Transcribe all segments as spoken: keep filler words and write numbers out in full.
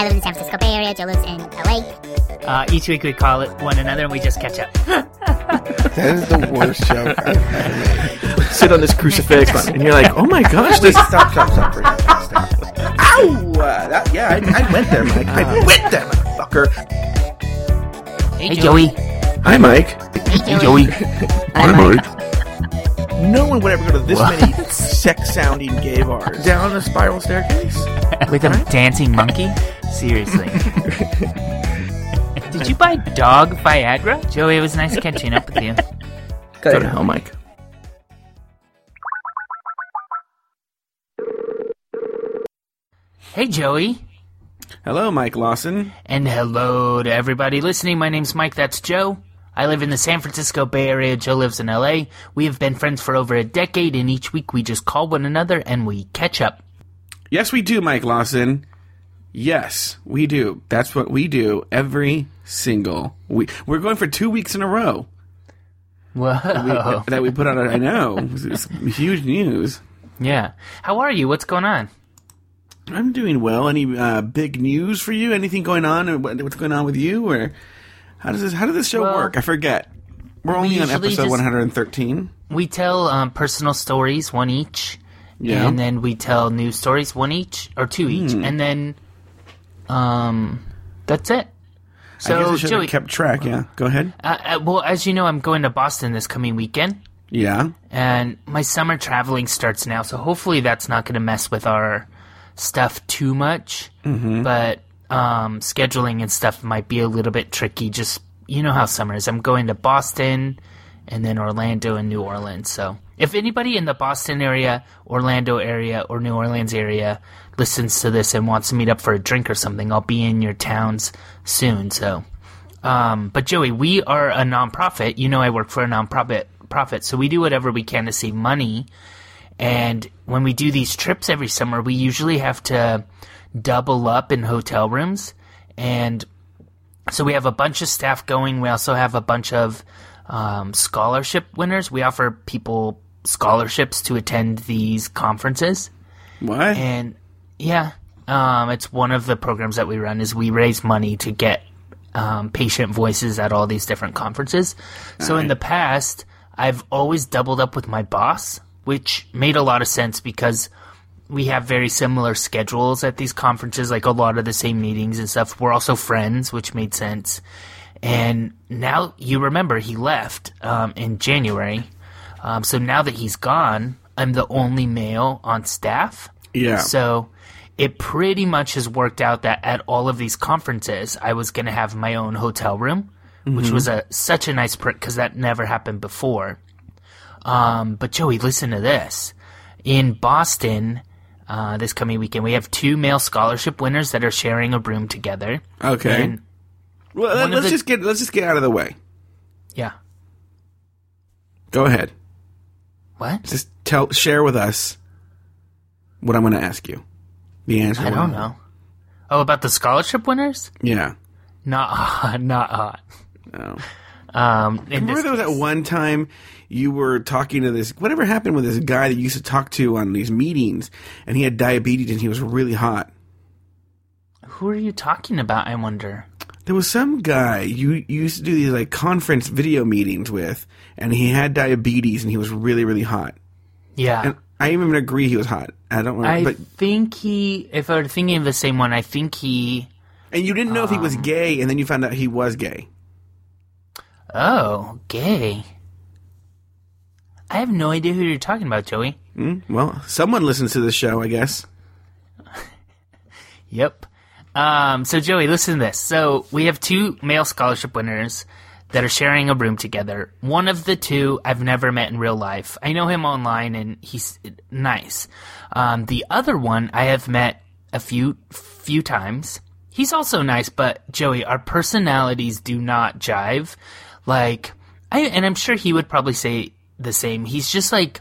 I live in the San Francisco Bay Area. Joe lives in L A. Uh, each week we call it one another and we just catch up. That is the worst joke I've ever made. Sit on this crucifix and you're like, oh my gosh. This... Stop, stop, stop. For now. Stop. Ow! Uh, that, yeah, I, I went there, Mike. Uh, I went there, motherfucker. Hey, hey Joey. Joey. Hi, Mike. Hey, Joey. Hi, Mike. No one would ever go to this what? many sex-sounding gay bars. Down a spiral staircase? With a dancing monkey? Seriously. Did you buy dog Viagra? Joey, it was nice catching up with you. Go, go to hell, Mike. Hey, Joey. Hello, Mike Lawson. And hello to everybody listening. My name's Mike. That's Joe. I live in the San Francisco Bay Area. Joe lives in L A. We have been friends for over a decade, and each week we just call one another and we catch up. Yes, we do, Mike Lawson. Yes, we do. That's what we do every single week. We're going for two weeks in a row. Whoa. That we, that we put on our, I know. It's huge news. Yeah. How are you? What's going on? I'm doing well. Any uh, big news for you? Anything going on? Or what, what's going on with you? Or how does this? How does this show well, work? I forget. We're only we on episode one hundred thirteen. We tell um, personal stories, one each, yeah. And then we tell news stories, one each or two each, mm. and then um, that's it. So I guess I should Joey, have kept track. Yeah, go ahead. Uh, uh, well, as you know, I'm going to Boston this coming weekend. Yeah, and my summer traveling starts now, so hopefully that's not going to mess with our stuff too much, mm-hmm. but um, scheduling and stuff might be a little bit tricky. Just, you know how summer is. I'm going to Boston and then Orlando and New Orleans. So if anybody in the Boston area, Orlando area, or New Orleans area listens to this and wants to meet up for a drink or something, I'll be in your towns soon. So, um, but Joey, we are a nonprofit. You know I work for a nonprofit, profit, so we do whatever we can to save money. And when we do these trips every summer, we usually have to double up in hotel rooms. And so we have a bunch of staff going. We also have a bunch of um, scholarship winners. We offer people scholarships to attend these conferences. What? And yeah, um, it's one of the programs that we run is we raise money to get um, patient voices at all these different conferences. All so right. In the past, I've always doubled up with my boss, which made a lot of sense because we have very similar schedules at these conferences, like a lot of the same meetings and stuff. We're also friends, which made sense. And now you remember he left um, in January. Um, so now that he's gone, I'm the only male on staff. Yeah. So it pretty much has worked out that at all of these conferences, I was going to have my own hotel room, mm-hmm. which was a such a nice perk because that never happened before. Um, but Joey, listen to this. In Boston, uh, this coming weekend, we have two male scholarship winners that are sharing a room together. Okay. And well, let's the... just get let's just get out of the way. Yeah. Go ahead. What? Just tell share with us what I'm going to ask you. The answer. I don't know. Oh, about the scholarship winners? Yeah. Not hot. Not hot. No. Um, remember there was that one time you were talking to this, whatever happened with this guy that you used to talk to on these meetings, and he had diabetes and he was really hot. Who are you talking about, I wonder? There was some guy you, you used to do these like conference video meetings with, and he had diabetes and he was really, really hot. Yeah. And I even agree he was hot. I don't remember. I but, think he, if I'm thinking of the same one, I think he... And you didn't know um, if he was gay, and then you found out he was gay. Oh, gay. I have no idea who you're talking about, Joey. Mm, well, someone listens to this show, I guess. Yep. Um, so, Joey, listen to this. So, we have two male scholarship winners that are sharing a room together. One of the two I've never met in real life. I know him online, and he's nice. Um, the other one I have met a few few times. He's also nice, but, Joey, our personalities do not jive. Like, I and I'm sure he would probably say the same. He's just like,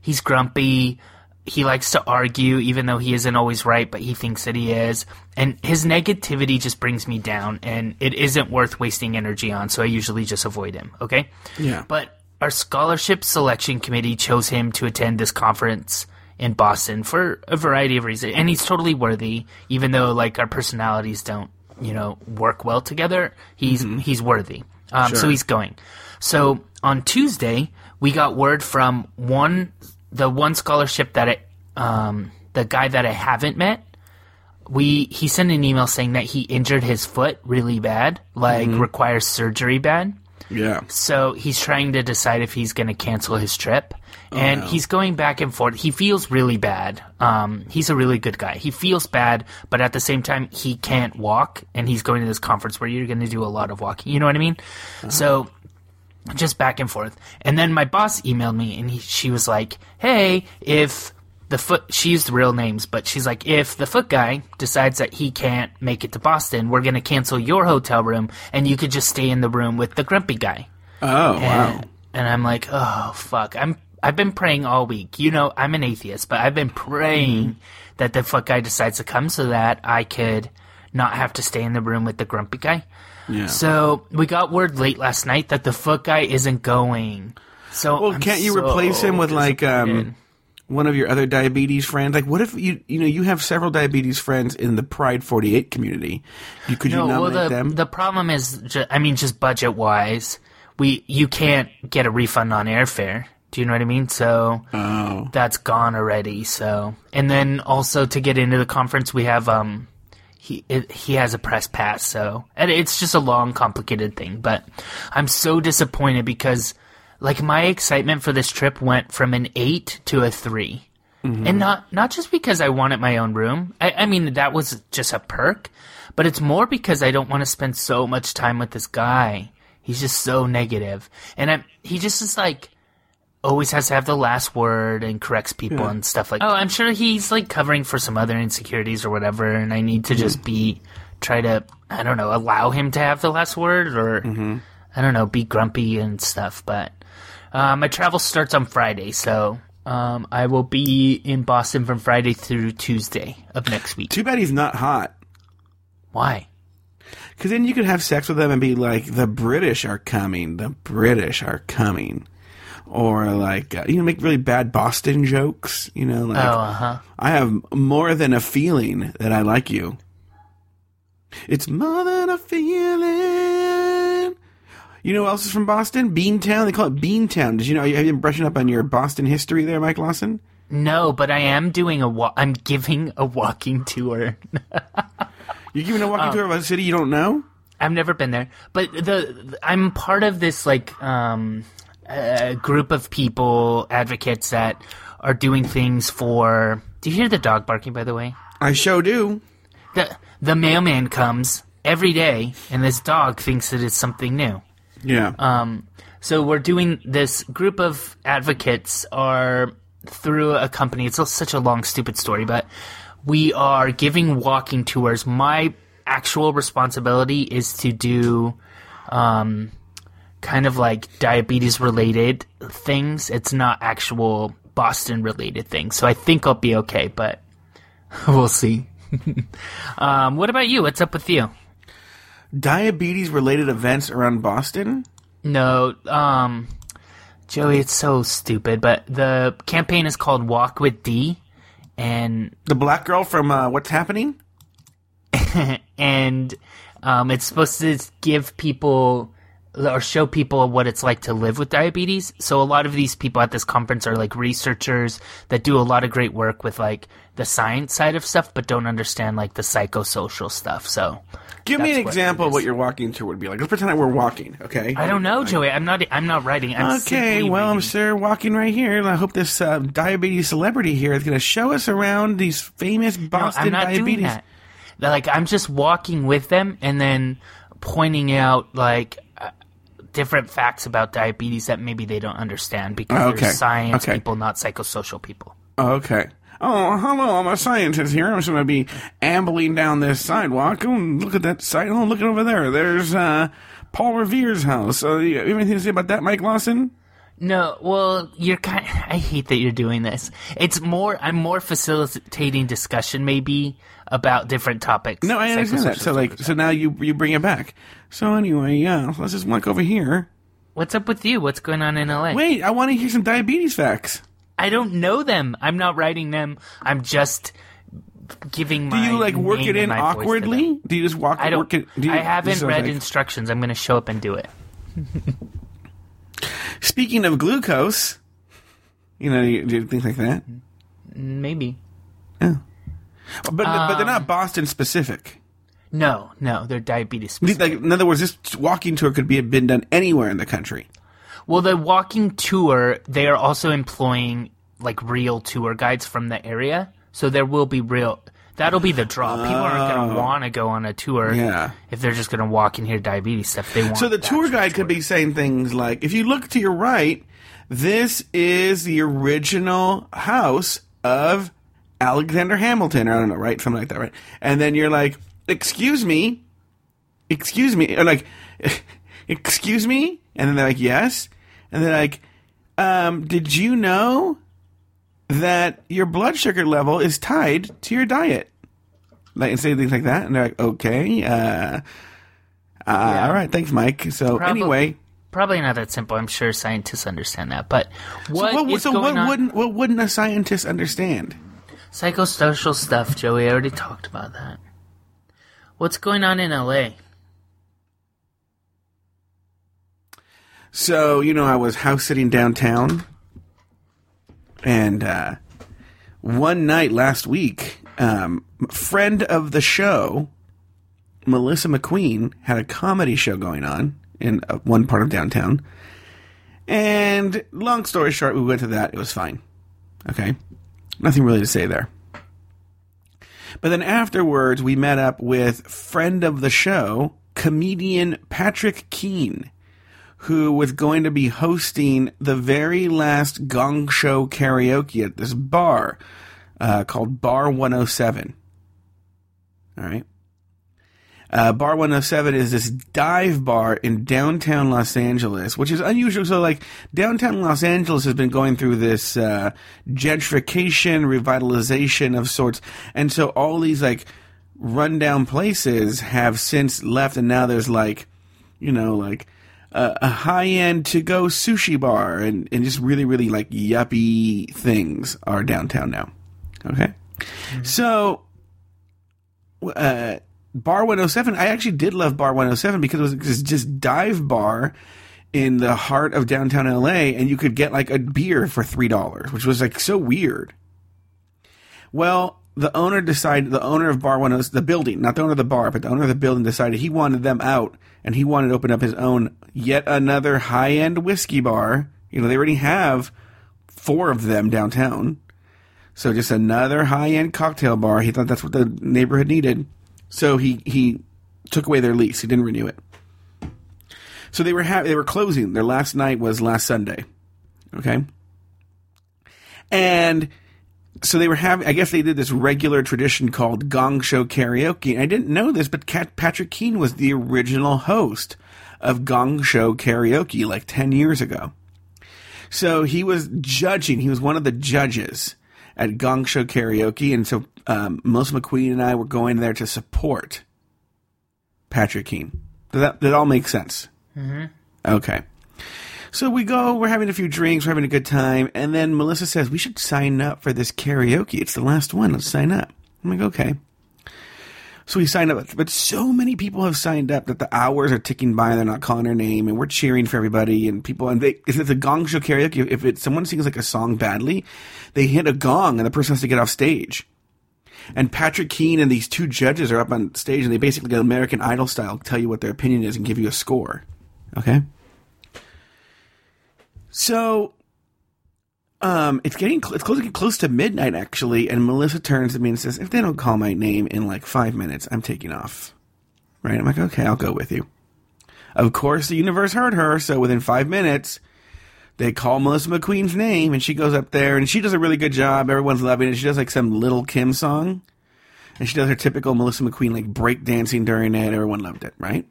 he's grumpy. He likes to argue, even though he isn't always right, but he thinks that he is. And his negativity just brings me down, and it isn't worth wasting energy on, so I usually just avoid him, okay? Yeah. But our scholarship selection committee chose him to attend this conference in Boston for a variety of reasons, and he's totally worthy. Even though like our personalities don't, you know, work well together, he's mm-hmm. he's worthy. Um, sure. So he's going. So on Tuesday, we got word from one the one scholarship that it, um, the guy that I haven't met. We he sent an email saying that he injured his foot really bad, like mm-hmm. requires surgery bad. Yeah. So he's trying to decide if he's going to cancel his trip, and oh, no. he's going back and forth. He feels really bad. Um, he's a really good guy. He feels bad, but at the same time, he can't walk, and he's going to this conference where you're going to do a lot of walking. You know what I mean? Uh-huh. So just back and forth. And then my boss emailed me, and he, she was like, "Hey, if the foot," she used real names, but she's like, "If the foot guy decides that he can't make it to Boston, we're going to cancel your hotel room, and you could just stay in the room with the grumpy guy." Oh, and, wow. And I'm like, oh, fuck. I'm, I've been praying all week. You know, I'm an atheist, but I've been praying mm. that the foot guy decides to come so that I could not have to stay in the room with the grumpy guy. Yeah. So we got word late last night that the foot guy isn't going. So well, I'm can't you so replace him with, like, um... one of your other diabetes friends? Like, what if you you know you have several diabetes friends in the Pride forty-eight community? You could no, you nominate well the, them? The problem is, ju- I mean, just budget wise, we you can't get a refund on airfare. Do you know what I mean? So oh. that's gone already. So and then also to get into the conference, we have um he it, he has a press pass. So and it's just a long, complicated thing. But I'm so disappointed because, like, my excitement for this trip went from an eight to a three. Mm-hmm. And not, not just because I wanted my own room. I, I mean, that was just a perk. But it's more because I don't want to spend so much time with this guy. He's just so negative. And I'm, he just is, like, always has to have the last word and corrects people yeah. and stuff like that. Oh, I'm sure he's, like, covering for some other insecurities or whatever, and I need to mm-hmm. just be – try to, I don't know, allow him to have the last word or, mm-hmm. I don't know, be grumpy and stuff, but – Uh, my travel starts on Friday, so um, I will be in Boston from Friday through Tuesday of next week. Too bad he's not hot. Why? Because then you could have sex with him and be like, the British are coming, the British are coming. Or like, uh, you know, make really bad Boston jokes, you know, like, oh, uh-huh. I have more than a feeling that I like you. It's more than a feeling. You know what else is from Boston? Beantown. They call it Beantown. Did you know? Have you been brushing up on your Boston history there, Mike Lawson? No, but I am doing a wa- I'm giving a walking tour. You're giving a walking um, tour of a city you don't know? I've never been there. But the I'm part of this like um, uh, group of people, advocates, that are doing things for... Do you hear the dog barking, by the way? I sure do. The, the mailman comes every day, and this dog thinks it is something new. Yeah. Um, so we're doing this group of advocates are through a company. It's such a long, stupid story, but we are giving walking tours. My actual responsibility is to do um, kind of like diabetes-related things. It's not actual Boston-related things. So I think I'll be okay, but we'll see. um, what about you? What's up with you? Diabetes-related events around Boston? No, um, Joey, it's so stupid. But the campaign is called Walk with D, and the black girl from uh, What's Happening, and um, it's supposed to give people or show people what it's like to live with diabetes. So a lot of these people at this conference are like researchers that do a lot of great work with like the science side of stuff, but don't understand like the psychosocial stuff. So give me an example of what your walking tour would be like. Let's pretend that we're walking, okay? I don't know, like, Joey. I'm not. I'm not writing. I'm okay. Well, reading. I'm sure walking right here, and I hope this uh, diabetes celebrity here is going to show us around these famous Boston diabetes. No, I'm not diabetes. doing that. Like, I'm just walking with them and then pointing out like uh, different facts about diabetes that maybe they don't understand because okay. they're science okay. people, not psychosocial people. Okay. Oh, hello, I'm a scientist here. I'm just going to be ambling down this sidewalk. Oh, look at that site. Oh, look at over there. There's uh, Paul Revere's house. Uh, you have anything to say about that, Mike Lawson? No, well, you're kind of, I hate that you're doing this. It's more, I'm more facilitating discussion maybe about different topics. No, I understand that. So, like, so now you you bring it back. So anyway, yeah, let's just walk over here. What's up with you? What's going on in L A? Wait, I want to hear some diabetes facts. I don't know them. I'm not writing them. I'm just giving my. Do you like work it in awkwardly? Do you just walk? I don't. Work it, do you, I haven't read like... instructions. I'm going to show up and do it. Speaking of glucose, you know, you do things like that. Maybe. Oh. But um, but they're not Boston specific. No, no, they're diabetes specific. Like, in other words, this walking tour could be been done anywhere in the country. Well, the walking tour, they are also employing like real tour guides from the area, so there will be real. That'll be the draw. People aren't going to want to go on a tour yeah. if they're just going to walk and hear diabetes stuff. They want. So the tour guide could be saying things like, "If you look to your right, this is the original house of Alexander Hamilton," or I don't know, right? Something like that, right? And then you're like, "Excuse me, excuse me," or like, "Excuse me," and then they're like, "Yes," and they're like, um, "Did you know that your blood sugar level is tied to your diet?" Like, and say things like that, and they're like, "Okay, uh, uh, yeah. all right, thanks, Mike." So probably, anyway, probably not that simple. I'm sure scientists understand that, but what so what, is so going what on? wouldn't what wouldn't a scientist understand? Psychosocial stuff, Joey. I already talked about that. What's going on in L A? So you know, I was house sitting downtown. And uh, one night last week, um, friend of the show, Melissa McQueen, had a comedy show going on in uh, one part of downtown. And long story short, we went to that. It was fine. Okay. Nothing really to say there. But then afterwards, we met up with friend of the show, comedian Patrick Keane, who was going to be hosting the very last Gong Show Karaoke at this bar uh, called Bar one oh seven. All right. Uh, Bar one oh seven is this dive bar in downtown Los Angeles, which is unusual. So, like, downtown Los Angeles has been going through this uh, gentrification, revitalization of sorts. And so all these, like, rundown places have since left, and now there's, like, you know, like, Uh, a high-end to-go sushi bar and, and just really, really, like, yuppie things are downtown now. Okay? Mm-hmm. So, uh, Bar one oh seven, I actually did love Bar one oh seven because it was just dive bar in the heart of downtown L A, and you could get, like, a beer for three dollars, which was, like, so weird. Well, the owner decided, the owner of Bar one oh seven, the building, not the owner of the bar, but the owner of the building decided he wanted them out, and he wanted to open up his own yet another high-end whiskey bar. You know, they already have four of them downtown. So just another high-end cocktail bar. He thought that's what the neighborhood needed. So he, he took away their lease. He didn't renew it. So they were ha- they were closing. Their last night was last Sunday. Okay? And... So they were having, I guess they did this regular tradition called Gong Show Karaoke. And I didn't know this, but Cat Patrick Keane was the original host of Gong Show Karaoke like ten years ago. So he was judging. He was one of the judges at Gong Show Karaoke. And so um, Melissa McQueen and I were going there to support Patrick Keane. Did that, did that all make sense? Mm-hmm. Okay. So we go, we're having a few drinks, we're having a good time, and then Melissa says, we should sign up for this karaoke. It's the last one. Let's sign up. I'm like, okay. So we signed up. But so many people have signed up that the hours are ticking by and they're not calling their name, and we're cheering for everybody. And people, and they, if it's a Gong Show Karaoke, if it, someone sings like a song badly, they hit a gong and the person has to get off stage. And Patrick Keane and these two judges are up on stage, and they basically go American Idol style, tell you what their opinion is and give you a score. Okay? So, um, it's getting cl- it's closing close to midnight actually, and Melissa turns to me and says, "If they don't call my name in like five minutes, I'm taking off." Right? I'm like, "Okay, I'll go with you." Of course, the universe heard her, so within five minutes, they call Melissa McQueen's name, and she goes up there, and she does a really good job. Everyone's loving it. She does like some Little Kim song, and she does her typical Melissa McQueen like break dancing during it. Everyone loved it, right?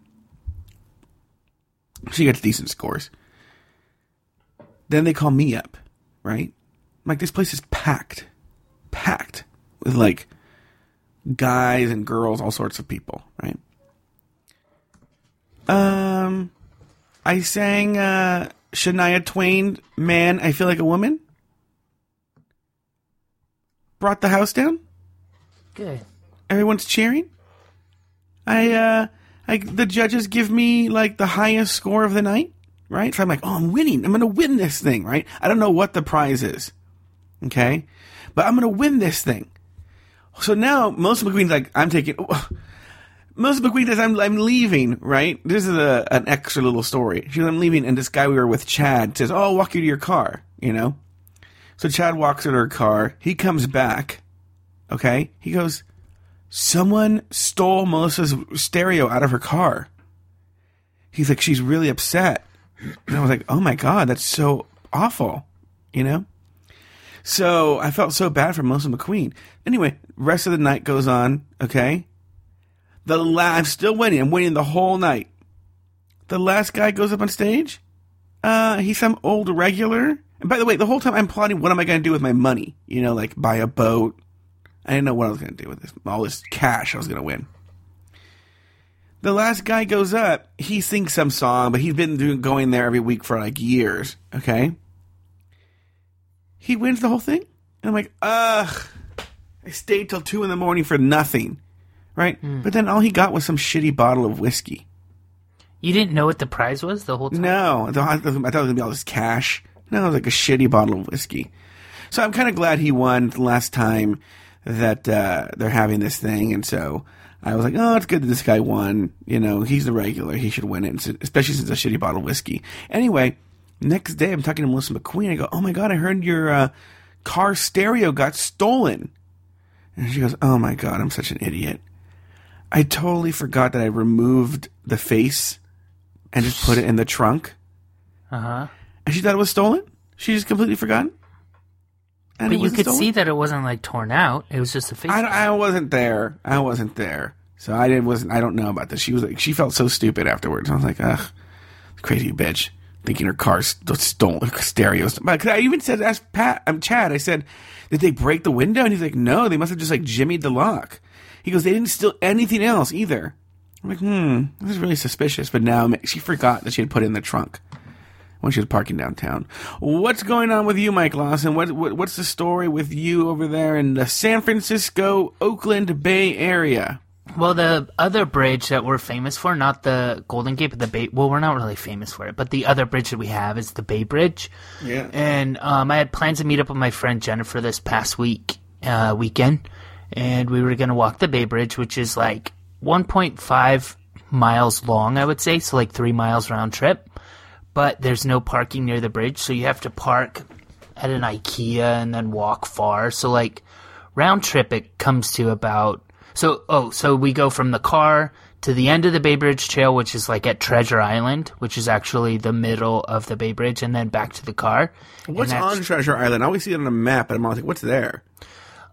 She gets decent scores. Then they call me up, right? I'm like, this place is packed, packed with like guys and girls, all sorts of people, right? Um, I sang uh, Shania Twain, "Man, I Feel Like a Woman." brought the house down. Good. Everyone's cheering. I, uh, I, the judges give me, like, the highest score of the night, right? So I'm like, oh, I'm winning. I'm going to win this thing, right? I don't know what the prize is, okay? But I'm going to win this thing. So now, Melissa McQueen's like, I'm taking... Oh. Melissa McQueen says, I'm, I'm leaving, right? This is a, an extra little story. She says, I'm leaving, and this guy we were with, Chad, says, oh, I'll walk you to your car, you know? So Chad walks her to her car. He comes back, okay? He goes... Someone stole Melissa's stereo out of her car. He's like, she's really upset. And I was like, oh my God, that's so awful, you know? So I felt so bad for Melissa McQueen. Anyway, rest of the night goes on, okay? The la- I'm still waiting. I'm waiting the whole night. The last guy goes up on stage. Uh, he's some old regular. And by the way, the whole time I'm plotting, what am I going to do with my money? You know, like buy a boat. I didn't know what I was going to do with this, all this cash I was going to win. The last guy goes up. He sings some song, but he's been doing, going there every week for like years, okay? He wins the whole thing. And I'm like, ugh, I stayed till two in the morning for nothing, right? Mm. But then all he got was some shitty bottle of whiskey. You didn't know what the prize was the whole time? No. I thought, I thought it was going to be all this cash. No, it was like a shitty bottle of whiskey. So I'm kind of glad he won the last time that uh, they're having this thing, and so I was like, oh, it's good that this guy won. You know, he's the regular. He should win it, especially since it's a shitty bottle of whiskey. Anyway, next day I'm talking to Melissa McQueen. I go, oh, my God, I heard your uh, car stereo got stolen. And she goes, oh, my God, I'm such an idiot. I totally forgot that I removed the face and just put it in the trunk. Uh-huh. And she thought it was stolen? She just completely forgot? And but you could stolen? see that it wasn't like torn out. It was just a face. I, I wasn't there. I wasn't there. So I didn't. Wasn't. I don't know about this. She was like. She felt so stupid afterwards. I was like, ugh, crazy bitch, thinking her car st- stole stereo. Because I even said, asked Pat, I'm um, Chad. I said, did they break the window? And he's like, no, they must have just like jimmied the lock. He goes, they didn't steal anything else either. I'm like, hmm, this is really suspicious. But now she forgot that she had put it in the trunk when she was parking downtown. What's going on with you, Mike Lawson? What, what what's the story with you over there in the San Francisco, Oakland Bay Area? Well, the other bridge that we're famous for, not the Golden Gate, but the Bay... Well, we're not really famous for it, but the other bridge that we have is the Bay Bridge. Yeah. And um, I had plans to meet up with my friend Jennifer this past week, uh, weekend, and we were going to walk the Bay Bridge, which is like one point five miles long, I would say, so like three miles round trip. But there's no parking near the bridge, so you have to park at an IKEA and then walk far. So, like, round trip, it comes to about... So, oh, so we go from the car to the end of the Bay Bridge Trail, which is, like, at Treasure Island, which is actually the middle of the Bay Bridge, and then back to the car. What's on Treasure Island? I always see it on a map, and I'm always like, what's there?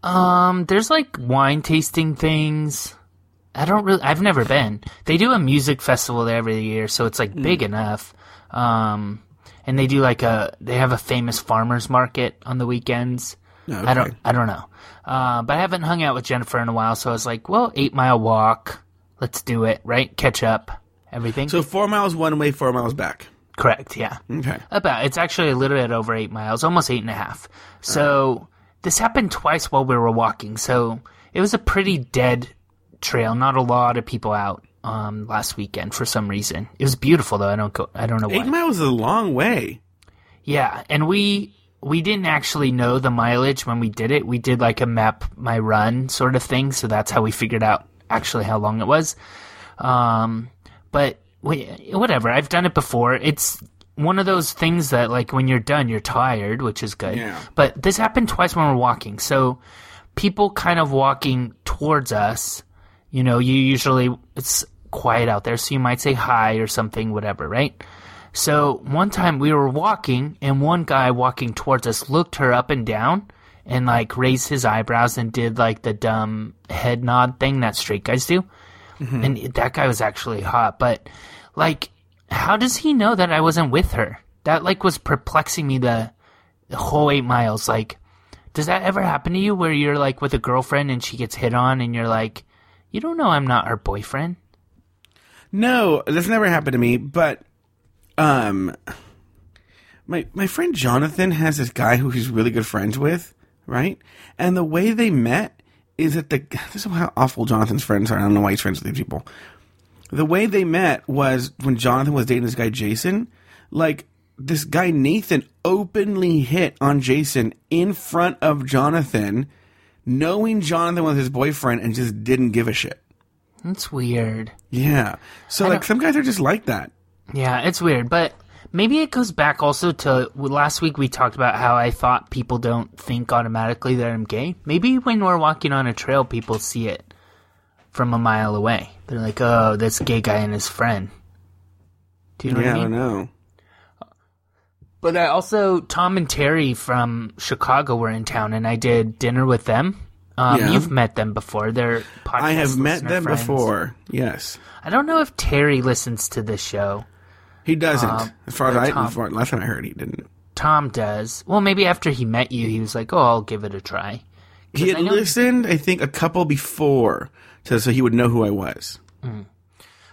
Um, there's, like, wine-tasting things... I don't really... I've never been. They do a music festival there every year, so it's, like, big mm. enough. Um, and they do, like, a... They have a famous farmer's market on the weekends. Okay. I don't I don't know. Uh, but I haven't hung out with Jennifer in a while, so I was like, well, eight-mile walk. Let's do it, right? Catch up. Everything. So four miles one way, four miles back. Correct, yeah. Okay. About. It's actually a little bit over eight miles, almost eight and a half. So right. This happened twice while we were walking, so it was a pretty dead... trail, not a lot of people out um, last weekend for some reason. It was beautiful though. I don't go. I don't know. Eight why. miles is a long way. Yeah, and we we didn't actually know the mileage when we did it. We did like a map my run sort of thing, so that's how we figured out actually how long it was. Um, but we, whatever. I've done it before. It's one of those things that like when you're done, you're tired, which is good. Yeah. But this happened twice when we're walking. So people kind of walking towards us. You know, you usually, it's quiet out there, so you might say hi or something, whatever, right? So one time we were walking, and one guy walking towards us looked her up and down and, like, raised his eyebrows and did, like, the dumb head nod thing that straight guys do. Mm-hmm. And that guy was actually hot. But, like, how does he know that I wasn't with her? That, like, was perplexing me the, the whole eight miles. Like, does that ever happen to you where you're, like, with a girlfriend and she gets hit on and you're like... You don't know I'm not her boyfriend. No, that's never happened to me. But um, my my friend Jonathan has this guy who he's really good friends with, right? And the way they met is that the this is how awful Jonathan's friends are. I don't know why he's friends with these people. The way they met was when Jonathan was dating this guy Jason. Like, this guy Nathan openly hit on Jason in front of Jonathan, knowing Jonathan was his boyfriend, and just didn't give a shit. That's weird. Yeah. So, I like, some guys are just like that. Yeah, it's weird. But maybe it goes back also to last week we talked about how I thought people don't think automatically that I'm gay. Maybe when we're walking on a trail, people see it from a mile away. They're like, oh, that's gay guy and his friend. Do you know yeah, what I mean? I know. But I also, Tom and Terry from Chicago were in town, and I did dinner with them. Um, yeah. You've met them before. They're podcast I have met them friends. Before, yes. I don't know if Terry listens to this show. He doesn't. Um, as far as I, Tom, as far, last time I heard, he didn't. Tom does. Well, maybe after he met you, he was like, oh, I'll give it a try. He had I listened, he, I think, a couple before, so, so he would know who I was. Mm.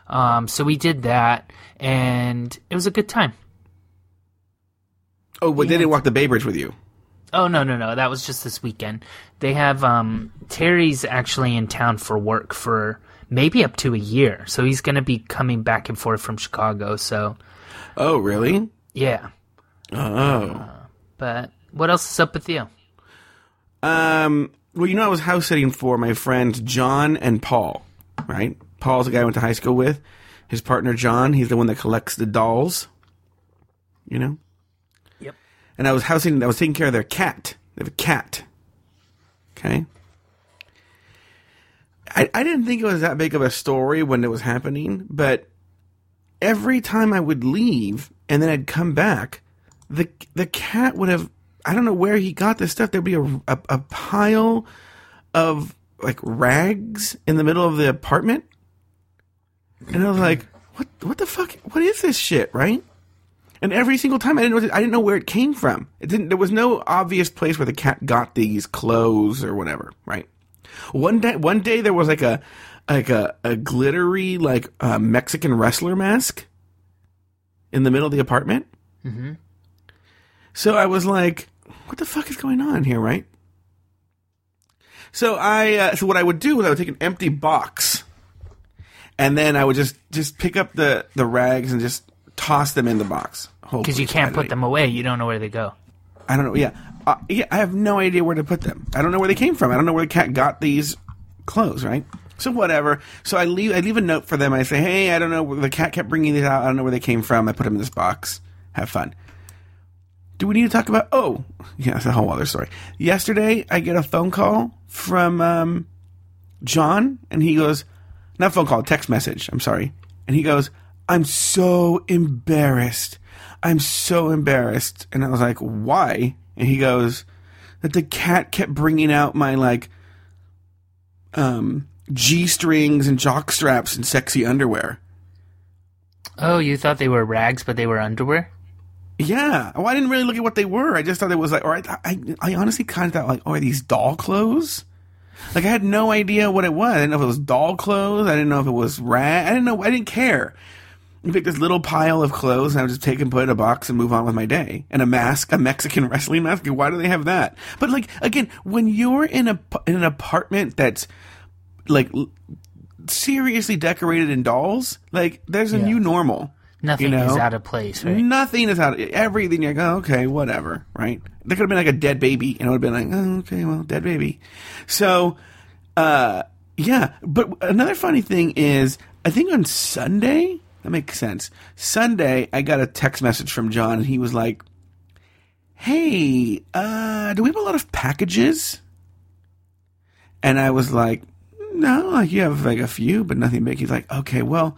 Um, so we did that, and it was a good time. Oh, but well, yeah. They didn't walk the Bay Bridge with you. Oh, no, no, no. That was just this weekend. They have um, – Terry's actually in town for work for maybe up to a year. So he's going to be coming back and forth from Chicago. So. Oh, really? Yeah. Oh. Uh, but what else is up with you? Um. Well, you know I was house sitting for my friends John and Paul, right? Paul's the guy I went to high school with. His partner, John, he's the one that collects the dolls, you know? And I was housing, I was taking care of their cat. They have a cat. Okay? I, I didn't think it was that big of a story when it was happening, but every time I would leave and then I'd come back, the the cat would have, I don't know where he got this stuff. There'd be a, a, a pile of, like, rags in the middle of the apartment. And I was like, what, what the fuck? What is this shit, right? And every single time, I didn't know, I didn't know where it came from. It didn't. There was no obvious place where the cat got these clothes or whatever, right? One day, one day there was like a like a, a glittery like uh, Mexican wrestler mask in the middle of the apartment. Mm-hmm. So I was like, "What the fuck is going on here?" Right? So I uh, so what I would do was I would take an empty box, and then I would just just pick up the the rags and just. Toss them in the box. Because you can't put them away. You don't know where they go. I don't know. Yeah. Uh, yeah. I have no idea where to put them. I don't know where they came from. I don't know where the cat got these clothes, right? So whatever. So I leave I leave a note for them. I say, hey, I don't know. The cat kept bringing these out. I don't know where they came from. I put them in this box. Have fun. Do we need to talk about... Oh, yeah, that's a whole other story. Yesterday, I get a phone call from um, John, and he goes... Not phone call, text message. I'm sorry. And he goes... I'm so embarrassed. I'm so embarrassed. And I was like, why? And he goes, that the cat kept bringing out my, like, um, G-strings and jock straps and sexy underwear. Oh, you thought they were rags, but they were underwear? Yeah. Well, I didn't really look at what they were. I just thought it was like, or I, I, I honestly kind of thought, like, oh, are these doll clothes? Like, I had no idea what it was. I didn't know if it was doll clothes. I didn't know if it was rag. I didn't know. I didn't care. I picked this little pile of clothes, and I would just take and put it in a box and move on with my day. And a mask, a Mexican wrestling mask. Why do they have that? But, like, again, when you're in a in an apartment that's, like, seriously decorated in dolls, like, there's a yeah. new normal. Nothing you know? is out of place, right? Nothing is out of everything. You're like, oh, okay, whatever, right? There could have been, like, a dead baby, and I would have been like, oh, okay, well, dead baby. So, uh, yeah. But another funny thing is, I think on Sunday... That makes sense. Sunday, I got a text message from John, and he was like, hey, uh, do we have a lot of packages? And I was like, no, like you have like a few, but nothing big. He's like, okay, well,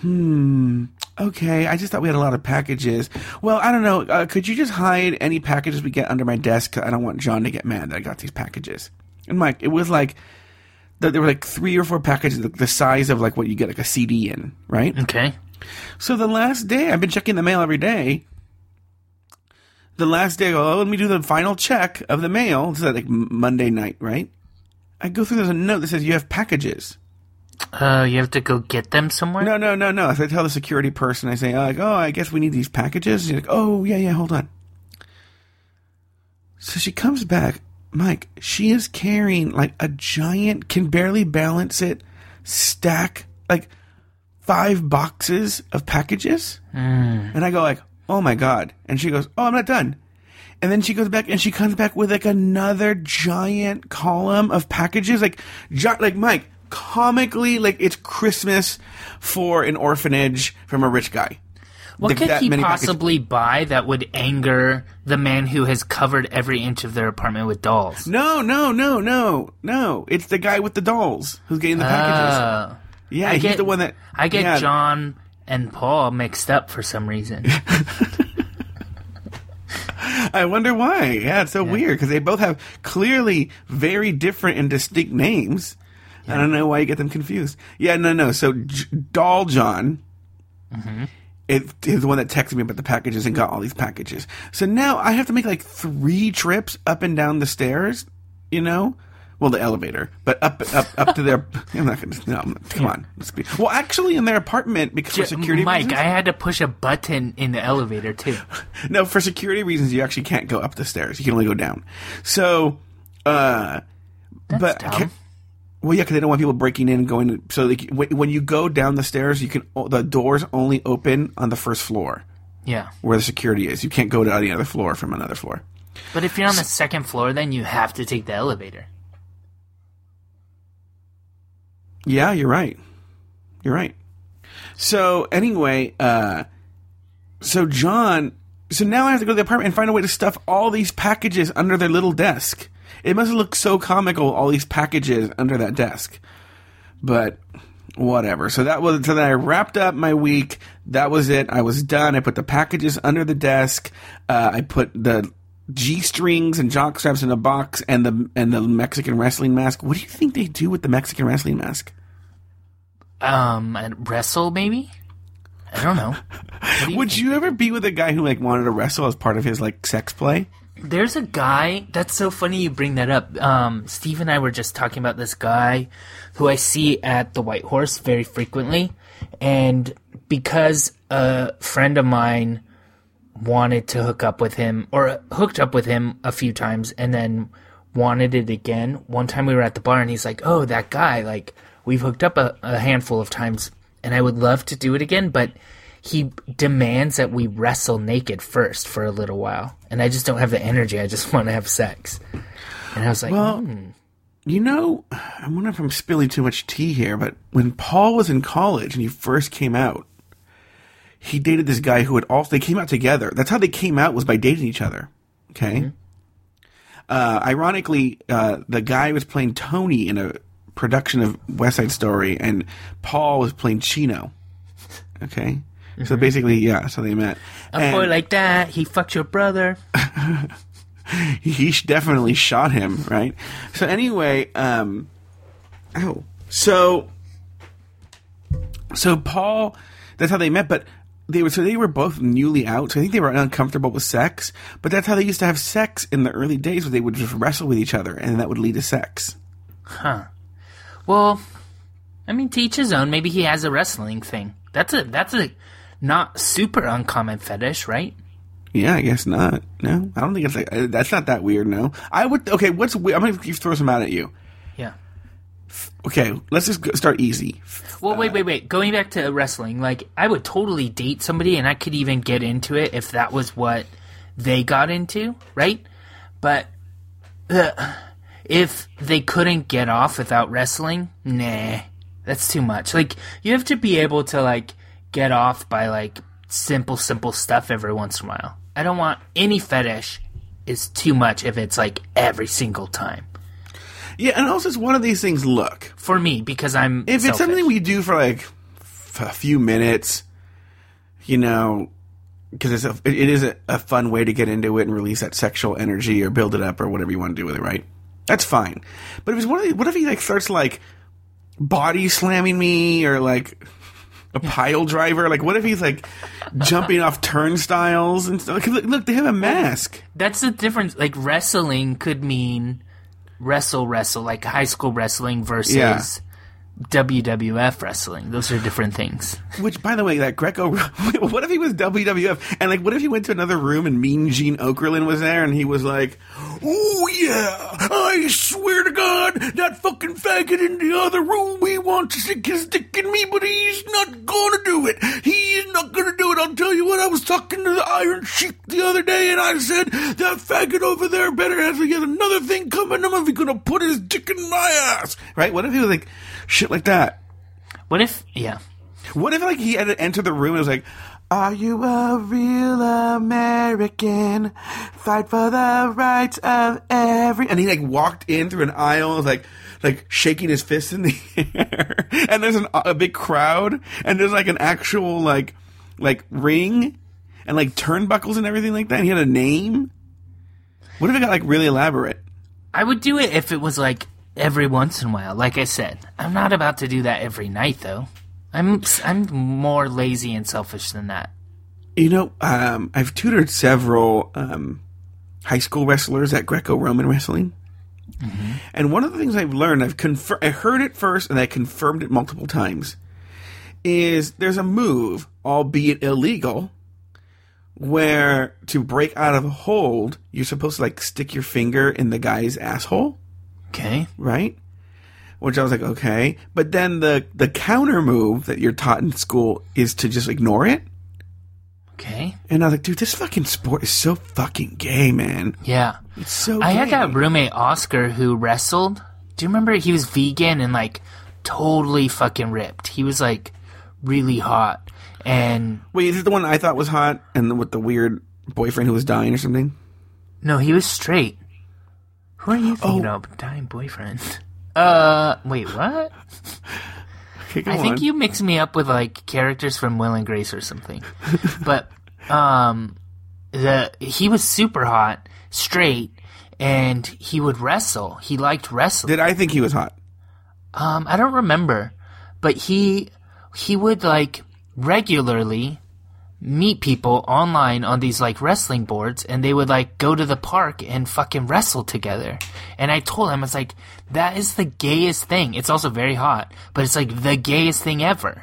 hmm, okay. I just thought we had a lot of packages. Well, I don't know. Uh, could you just hide any packages we get under my desk? I don't want John to get mad that I got these packages. And Mike, it was like... There were like three or four packages the size of like what you get like a C D in, right? Okay. So the last day, I've been checking the mail every day. The last day, I go, oh, let me do the final check of the mail. It's like Monday night, right? I go through, there's a note that says you have packages. Uh, you have to go get them somewhere? No, no, no, no. So I tell the security person, I say, like, oh, I guess we need these packages. And she's like, oh, yeah, yeah, hold on. So she comes back Mike, she is carrying like a giant, can barely balance it, stack, like five boxes of packages. Mm. And I go like, oh my God. And she goes, oh, I'm not done. And then she goes back and she comes back with like another giant column of packages. Like, jo- like Mike, comically, like it's Christmas for an orphanage from a rich guy. What the, could he possibly packages. buy that would anger the man who has covered every inch of their apartment with dolls? No, no, no, no, no. It's the guy with the dolls who's getting the packages. Uh, yeah, I he's get, the one that... I get yeah. John and Paul mixed up for some reason. I wonder why. Yeah, it's so yeah. weird because they both have clearly very different and distinct names. Yeah. I don't know why you get them confused. Yeah, no, no. So J- Doll John... Mm-hmm. It is the one that texted me about the packages and got all these packages. So now I have to make like three trips up and down the stairs, you know? Well, the elevator, but up, up, up to their. I'm not gonna. No, I'm, come on. Let's be, well, actually, in their apartment because for security Mike, reasons, I had to push a button in the elevator too. No, for security reasons, you actually can't go up the stairs. You can only go down. So, uh, That's but. Dumb. Well, yeah, because they don't want people breaking in and going. So they, when you go down the stairs, you can the doors only open on the first floor. Yeah, where the security is. You can't go to any other floor from another floor. But if you're on so, the second floor, then you have to take the elevator. Yeah, you're right. You're right. So anyway, uh, so John. So now I have to go to the apartment and find a way to stuff all these packages under their little desk. It must look so comical, all these packages under that desk. But whatever. So that was so then I wrapped up my week. That was it. I was done. I put the packages under the desk. Uh, I put the G strings and jock straps in a box and the and the Mexican wrestling mask. What do you think they do with the Mexican wrestling mask? Um, wrestle maybe? I don't know. Do you Would think? you ever be with a guy who like wanted to wrestle as part of his like sex play? There's a guy, that's so funny you bring that up. Um, Steve and I were just talking about this guy who I see at the White Horse very frequently. And because a friend of mine wanted to hook up with him, or hooked up with him a few times and then wanted it again. One time we were at the bar and he's like, oh, that guy, like we've hooked up a, a handful of times and I would love to do it again, but... He demands that we wrestle naked first for a little while. And I just don't have the energy. I just want to have sex. And I was like, well, hmm. you know, I wonder if I'm spilling too much tea here, but when Paul was in college and he first came out, he dated this guy who had also, they came out together. That's how they came out, was by dating each other. Okay. Mm-hmm. Uh, ironically, uh, the guy was playing Tony in a production of West Side Story and Paul was playing Chino. Okay. Mm-hmm. So basically, yeah, so they met. A and boy like that, he fucked your brother. He definitely shot him, right? So anyway, um, oh, so, so Paul, that's how they met, but they were, so they were both newly out, so I think they were uncomfortable with sex, but that's how they used to have sex in the early days, where they would just wrestle with each other, and that would lead to sex. Huh. Well, I mean, to each his own, maybe he has a wrestling thing. That's a, that's a, not super uncommon fetish, right? Yeah, I guess not. No, I don't think it's like that's not that weird. No, I would. Okay, what's weird? I'm gonna keep throwing some out at you. Yeah. Okay, let's just go, start easy. Well, wait, uh, wait, wait. Going back to wrestling, like I would totally date somebody, and I could even get into it if that was what they got into, right? But uh, if they couldn't get off without wrestling, nah. That's too much. Like, you have to be able to, like, get off by, like, simple, simple stuff every once in a while. I don't want any fetish is too much if it's, like, every single time. Yeah, and also it's one of these things, look. For me, because I'm If selfish. It's something we do for, like, f- a few minutes, you know, because it is a, a fun way to get into it and release that sexual energy or build it up or whatever you want to do with it, right? That's fine. But if it's one of these, what if he, like, starts, like... body slamming me or like a pile driver? Like, what if he's like jumping off turnstiles and stuff? Look, look, they have a mask. That's the difference. Like, wrestling could mean wrestle, wrestle, like high school wrestling versus yeah. W W F wrestling. Those are different things. Which, by the way, that Greco, what if he was W W F? And, like, what if he went to another room and Mean Gene Okerlund was there and he was like, oh, yeah, I swear to God, that fucking faggot in the other room, we want to stick his dick in me, but he's not gonna do it. He is not gonna do it. I'll tell you what, I was talking to the Iron Sheik the other day and I said, that faggot over there better have yet another thing coming. I'm gonna put his dick in my ass. Right? What if he was like, shit like that. What if, yeah. What if, like, he had to enter the room and was like, are you a real American? Fight for the rights of every... And he, like, walked in through an aisle and was like, like shaking his fist in the air. And there's an, a big crowd. And there's, like, an actual, like, like ring and, like, turnbuckles and everything like that. And he had a name. What if it got, like, really elaborate? I would do it if it was, like... every once in a while, like I said, I'm not about to do that every night, though. I'm I'm more lazy and selfish than that. You know, um, I've tutored several um, high school wrestlers at Greco-Roman wrestling, mm-hmm. and one of the things I've learned, I've confer- I heard it first, and I confirmed it multiple times, is there's a move, albeit illegal, where to break out of a hold, you're supposed to, like, stick your finger in the guy's asshole. Okay. Right? Which I was like, okay. But then the, the counter move that you're taught in school is to just ignore it. Okay. And I was like, dude, this fucking sport is so fucking gay, man. Yeah. It's so I gay. Had that roommate, Oscar, who wrestled. Do you remember? He was vegan and, like, totally fucking ripped. He was, like, really hot. And wait, is this the one I thought was hot and the, with the weird boyfriend who was dying or something? No, he was straight. Who are you thinking oh. of? Dying boyfriend. Uh, wait, what? Okay, go I think on. You mixed me up with, like, characters from Will and Grace or something. But um, the he was super hot, straight, and he would wrestle. He liked wrestling. Did I think he was hot? Um, I don't remember, but he he would, like, regularly meet people online on these, like, wrestling boards, and they would, like, go to the park and fucking wrestle together. And I told him, I was like, that is the gayest thing. It's also very hot, but it's, like, the gayest thing ever.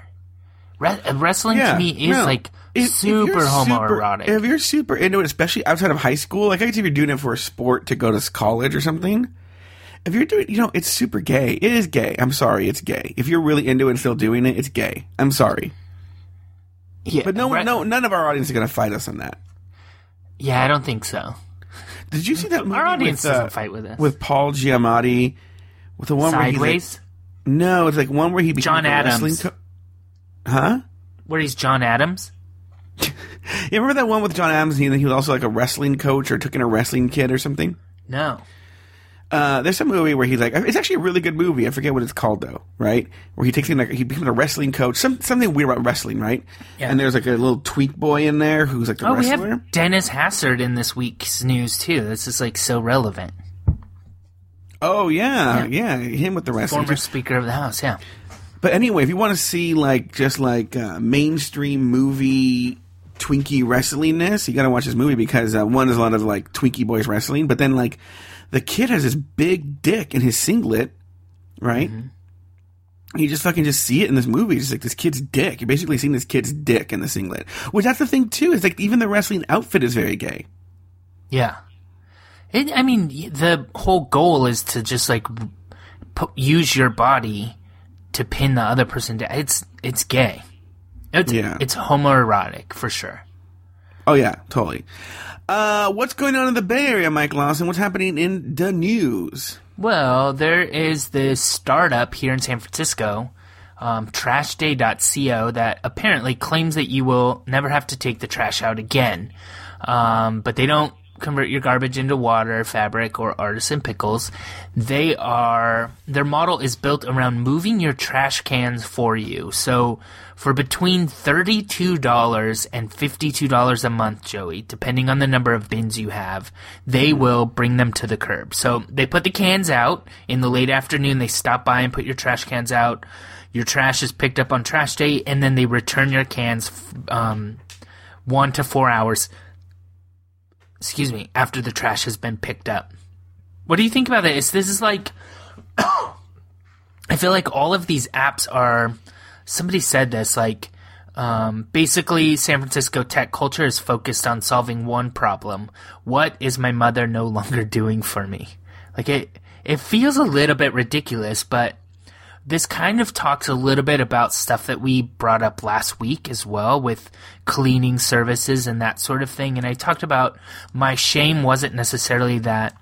Re- wrestling yeah, to me is, no, like, if, super if homoerotic. Super, if you're super into it, especially outside of high school, like, I guess if you're doing it for a sport to go to college or something, if you're doing, you know, it's super gay. It is gay. I'm sorry, it's gay. If you're really into it and still doing it, it's gay. I'm sorry. Yeah, but no, re- no, none of our audience is going to fight us on that. Yeah, I don't think so. Did you see that movie? Our audience with, uh, doesn't fight with us. With Paul Giamatti, with the one Sideways? Where he's like, no, it's like one where he became John Adams. Co- huh? Where he's John Adams? You remember that one with John Adams, and he was also like a wrestling coach or took in a wrestling kid or something? No. Uh, there's a movie where he's like, it's actually a really good movie. I forget what it's called though, right? Where he takes in like he becomes a wrestling coach, some something weird about wrestling, right? Yeah. And there's like a little tweak boy in there who's like the oh, wrestler. Oh, we have Dennis Hassard in this week's news too. This is like so relevant. Oh yeah, yeah, yeah him with the wrestling. Former Speaker of the House, yeah. But anyway, if you want to see like just like uh, mainstream movie Twinkie wrestlingness, you got to watch this movie because uh, one is a lot of like Twinkie boys wrestling, but then like. The kid has this big dick in his singlet, right? Mm-hmm. You just fucking just see it in this movie. It's just like this kid's dick. You're basically seeing this kid's dick in the singlet. Which that's the thing too. Is like even the wrestling outfit is very gay. Yeah, it, I mean the whole goal is to just like p- use your body to pin the other person down. It's it's gay. It's, yeah, it's homoerotic for sure. Oh yeah, totally. Uh, what's going on in the Bay Area, Mike Lawson? What's happening in the news? Well, there is this startup here in San Francisco, um, trash day dot co, that apparently claims that you will never have to take the trash out again. Um, but they don't convert your garbage into water, fabric, or artisan pickles. They are their model is built around moving your trash cans for you. So for between thirty-two dollars and fifty-two dollars a month, Joey, depending on the number of bins you have, they will bring them to the curb. So they put the cans out in the late afternoon. They stop by and put your trash cans out. Your trash is picked up on trash day, and then they return your cans um, one to four hours excuse me, after the trash has been picked up. What do you think about this? This is like I feel like all of these apps are, somebody said this, like, um, basically San Francisco tech culture is focused on solving one problem. What is my mother no longer doing for me? Like, it, it feels a little bit ridiculous, but this kind of talks a little bit about stuff that we brought up last week as well, with cleaning services and that sort of thing. And I talked about my shame wasn't necessarily that,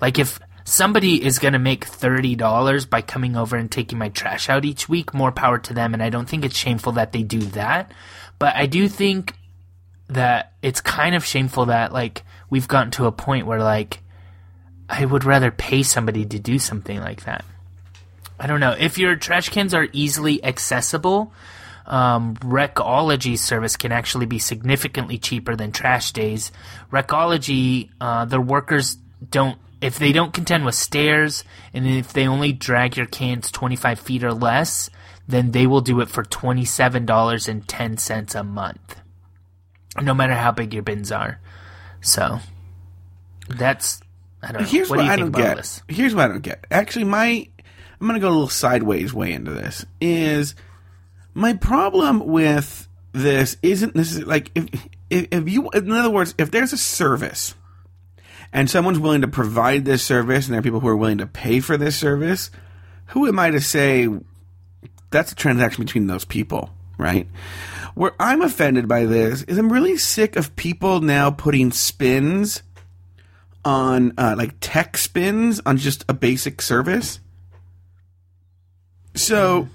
like, if somebody is going to make thirty dollars by coming over and taking my trash out each week, more power to them. And I don't think it's shameful that they do that. But I do think that it's kind of shameful that, like, we've gotten to a point where, like, I would rather pay somebody to do something like that. I don't know. If your trash cans are easily accessible, um, Recology service can actually be significantly cheaper than trash days. Recology, uh, their workers don't, if they don't contend with stairs, and if they only drag your cans twenty-five feet or less, then they will do it for twenty-seven dollars and ten cents a month, no matter how big your bins are. So that's, I don't know. Here's what, what do you I think don't about get. This? Here's what I don't get. Actually, my... I'm going to go a little sideways way into this, is my problem with this isn't necessarily, like, if, if if you, in other words, if there's a service and someone's willing to provide this service and there are people who are willing to pay for this service, who am I to say that's a transaction between those people, right? Where I'm offended by this is I'm really sick of people now putting spins on, uh, like, tech spins on just a basic service. So,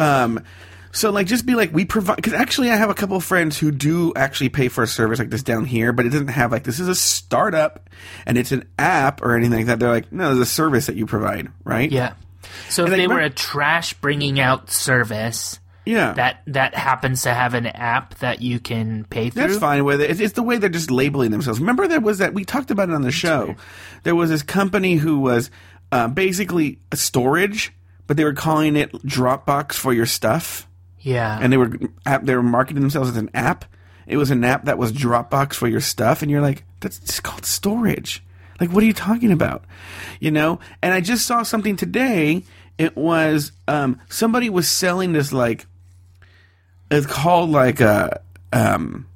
um, so like, just be like, we provide, because actually I have a couple of friends who do actually pay for a service like this down here, but it doesn't have, like, this is a startup and it's an app or anything like that. They're like, no, there's a service that you provide, right? Yeah. So and if they remember, were a trash bringing out service, yeah, that, that happens to have an app that you can pay through. That's fine with it. It's, it's the way they're just labeling themselves. Remember there was that, we talked about it on the show. Sure. There was this company who was uh, basically a storage, but they were calling it Dropbox for your stuff. Yeah. And they were they were marketing themselves as an app. It was an app that was Dropbox for your stuff. And you're like, that's just called storage. Like, what are you talking about? You know? And I just saw something today. It was um, somebody was selling this, like, it's called, like, a, um,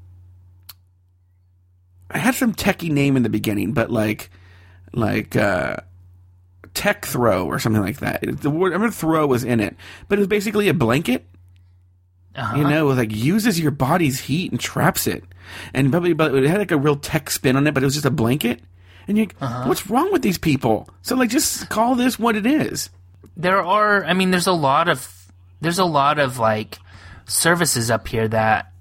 I had some techie name in the beginning, but like, like, uh, Tech Throw or something like that. The word, I remember throw was in it, but it was basically a blanket. Uh-huh. You know, it was like uses your body's heat and traps it, and probably, but it had like a real tech spin on it. But it was just a blanket, and you're like, uh-huh. What's wrong with these people? So like, just call this what it is. There are, I mean, there's a lot of, there's a lot of like services up here that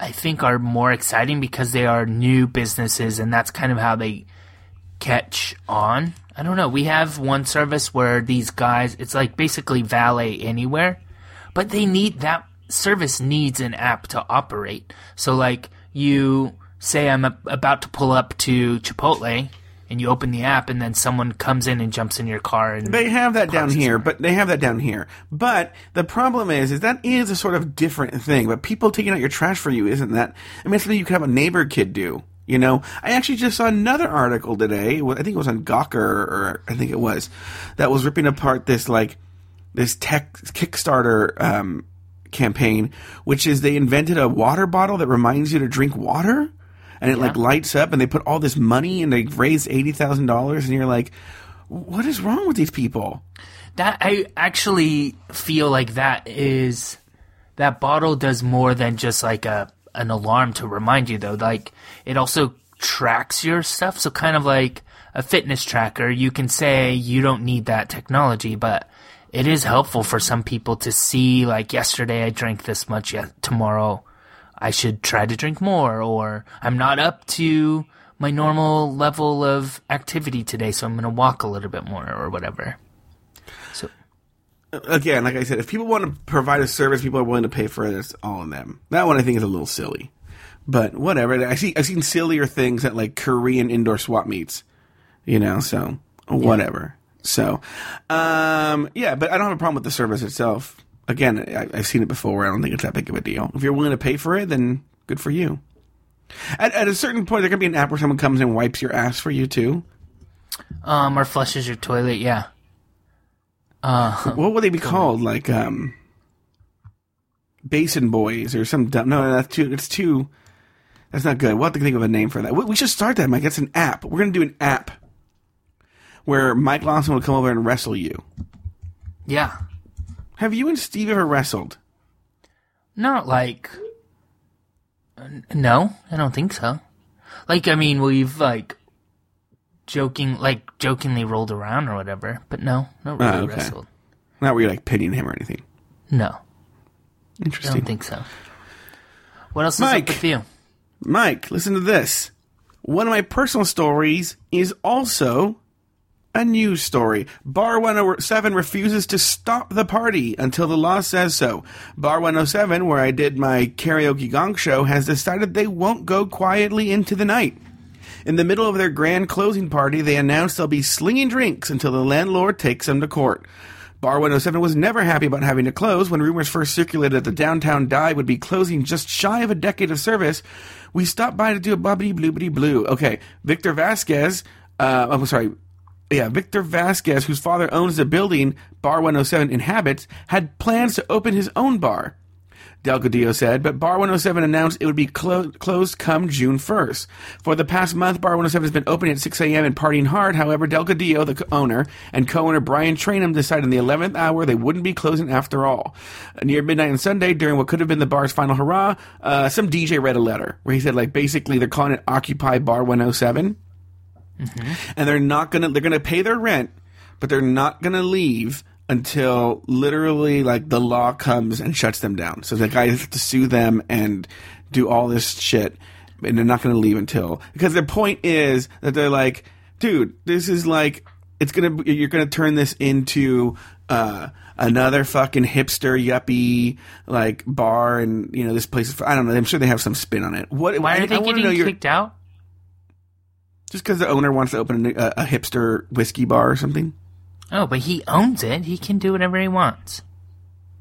I think are more exciting because they are new businesses, and that's kind of how they catch on. I don't know. We have one service where these guys, it's like basically valet anywhere, but they need, that service needs an app to operate. So like you say, I'm a, about to pull up to Chipotle, and you open the app, and then someone comes in and jumps in your car. And they have that down here, but they have that down here. But the problem is, is that is a sort of different thing. But people taking out your trash for you isn't that. I mean, it's something you could have a neighbor kid do. You know, I actually just saw another article today. I think it was on Gawker, or I think it was, that was ripping apart this like this tech Kickstarter um, campaign, which is they invented a water bottle that reminds you to drink water, and it yeah. like lights up, and they put all this money, and they raised eighty thousand dollars, and you're like, what is wrong with these people? That I actually feel like that is that bottle does more than just like a. an alarm to remind you, though. Like, it also tracks your stuff, so kind of like a fitness tracker. You can say you don't need that technology, but it is helpful for some people to see, like, yesterday I drank this much, yet tomorrow I should try to drink more, or I'm not up to my normal level of activity today, so I'm going to walk a little bit more or whatever. So again, like I said, if people want to provide a service, people are willing to pay for it. It's all in them. That one I think is a little silly, but whatever. I see. I've seen sillier things at like Korean indoor swap meets, you know. So whatever. Yeah. So, um, yeah. But I don't have a problem with the service itself. Again, I, I've seen it before. Where I don't think it's that big of a deal. If you're willing to pay for it, then good for you. At, at a certain point, there could be an app where someone comes and wipes your ass for you too, um, or flushes your toilet. Yeah. Uh, what would they be called? Like um, Basin Boys or some dumb? No, that's too. It's too. That's not good. We'll have to think of a name for that. We should start that, Mike. That's an app. We're going to do an app where Mike Lawson will come over and wrestle you. Yeah. Have you and Steve ever wrestled? Not like... No, I don't think so. Like, I mean, we've, like, joking, like, jokingly rolled around or whatever, but no, not really oh, okay. wrestled. Not where you're, like, pitying him or anything? No. Interesting. I don't think so. What else Mike, is up with you? Mike, listen to this. One of my personal stories is also a news story. Bar one oh seven refuses to stop the party until the law says so. Bar one oh seven, where I did my karaoke gong show, has decided they won't go quietly into the night. In the middle of their grand closing party, they announced they'll be slinging drinks until the landlord takes them to court. Bar one oh seven was never happy about having to close. When rumors first circulated that the downtown dive would be closing just shy of a decade of service, we stopped by to do a bobbity-bloobity-blue. Okay, Victor Vasquez, uh, I'm sorry, Yeah, Victor Vasquez, whose father owns the building Bar one oh seven inhabits, had plans to open his own bar, Delgadillo said, but Bar one oh seven announced it would be clo- closed come June first. For the past month, Bar one oh seven has been open at six a.m. and partying hard. However, Delgadillo, the owner, and co-owner Brian Trainum decided in the eleventh hour they wouldn't be closing after all. Near midnight on Sunday, during what could have been the bar's final hurrah, uh, some D J read a letter where he said, like, basically they're calling it Occupy Bar one oh seven. Mm-hmm. And they're not gonna. They're gonna pay their rent, but they're not gonna leave until literally, like, the law comes and shuts them down. So the guys have to sue them and do all this shit, and they're not gonna leave until, because their point is that they're like, dude, this is like, it's gonna. You're gonna turn this into uh, another fucking hipster yuppie like bar, and you know this place is, I don't know. I'm sure they have some spin on it. What? Why I, are they I getting know kicked your, out? Just because the owner wants to open a, a hipster whiskey bar or something. Oh, but he owns it. He can do whatever he wants.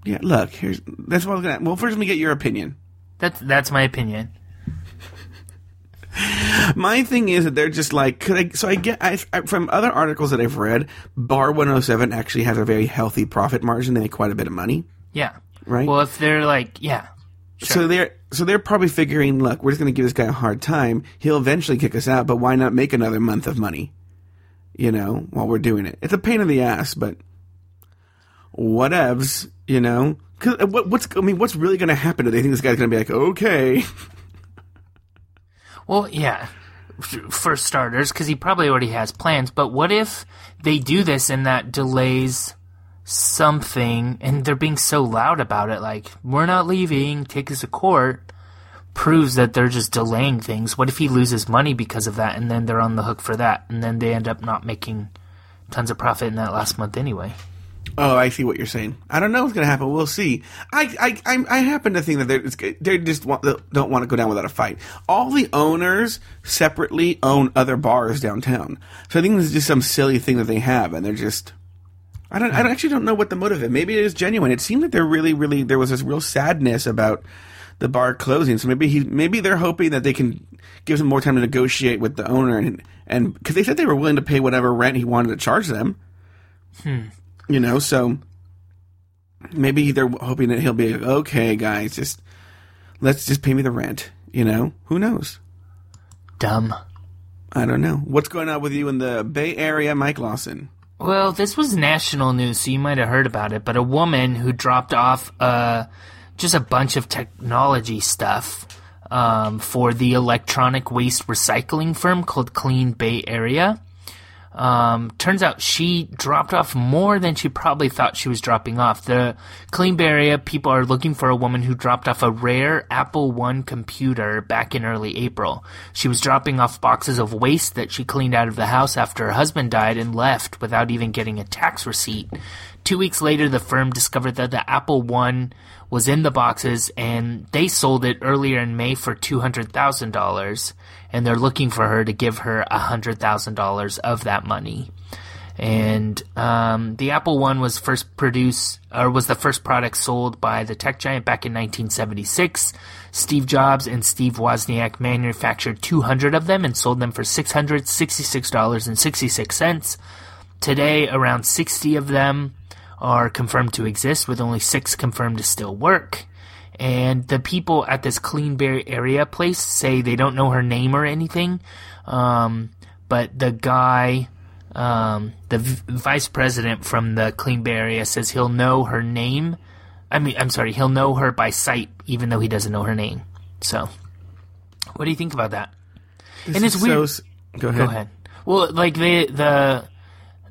Yeah, look, here's that's what I was gonna. Well, first let me get your opinion. That's that's my opinion. My thing is that they're just like, could I, so I get I, I, from other articles that I've read, Bar one oh seven actually has a very healthy profit margin. They make quite a bit of money. Yeah. Right. Well, if they're like, yeah. Sure. So they're so they're probably figuring, look, we're just going to give this guy a hard time. He'll eventually kick us out, but why not make another month of money, you know, while we're doing it? It's a pain in the ass, but whatevs, you know. Cause what, what's I mean, what's really going to happen? Do they think this guy's going to be like, okay? Well, yeah, for starters, because he probably already has plans. But what if they do this and that delays something, and they're being so loud about it, like, we're not leaving, take us to court, proves that they're just delaying things. What if he loses money because of that, and then they're on the hook for that, and then they end up not making tons of profit in that last month anyway? Oh, I see what you're saying. I don't know what's going to happen. We'll see. I I, I, I happen to think that they're just, they just want, they don't want to go down without a fight. All the owners separately own other bars downtown. So I think this is just some silly thing that they have, and they're just... I don't. I actually don't know what the motive is. Maybe it is genuine. It seemed like there really, really there was this real sadness about the bar closing. So maybe he, maybe they're hoping that they can give him more time to negotiate with the owner, and and because they said they were willing to pay whatever rent he wanted to charge them. Hmm. You know, so maybe they're hoping that he'll be like, okay, guys, just let's just pay me the rent. You know, who knows? Dumb. I don't know. What's going on with you in the Bay Area, Mike Lawson? Well, this was national news, so you might have heard about it, but a woman who dropped off uh, just a bunch of technology stuff um, for the electronic waste recycling firm called Clean Bay Area. Um, turns out she dropped off more than she probably thought she was dropping off. The Clean Bay Area people are looking for a woman who dropped off a rare Apple One computer back in early April. She was dropping off boxes of waste that she cleaned out of the house after her husband died and left without even getting a tax receipt. Two weeks later, the firm discovered that the Apple One was in the boxes, and they sold it earlier in May for two hundred thousand dollars, and they're looking for her to give her one hundred thousand dollars of that money. And um, the Apple One was first produced, or was the first product sold by the tech giant back in nineteen seventy-six. Steve Jobs and Steve Wozniak manufactured two hundred of them and sold them for six hundred sixty-six dollars and sixty-six cents. Today, around sixty of them are confirmed to exist, with only six confirmed to still work. And the people at this Clean Bay Area place say they don't know her name or anything, um, but the guy, um, the v- vice president from the Clean Bay Area says he'll know her name. I mean, I'm sorry, he'll know her by sight, even though he doesn't know her name. So, what do you think about that? This and it's weird. So... Go ahead. Go ahead. Well, like the the.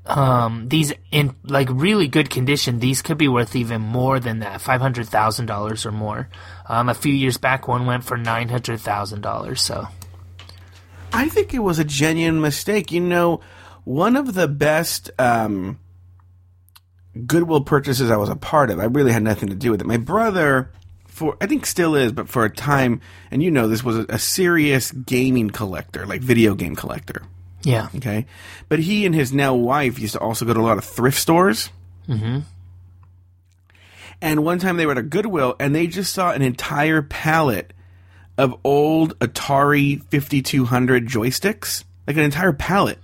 Um, these in like really good condition, these could be worth even more than that, five hundred thousand dollars or more. Um, a few years back, one went for nine hundred thousand dollars. So I think it was a genuine mistake. You know, one of the best, um, Goodwill purchases I was a part of, I really had nothing to do with it. My brother, for, I think still is, but for a time, and you know, this was a, a serious gaming collector, like video game collector. Yeah. Okay. But he and his now wife used to also go to a lot of thrift stores. Mm-hmm. And one time they were at a Goodwill and they just saw an entire pallet of old Atari fifty-two hundred joysticks. Like an entire pallet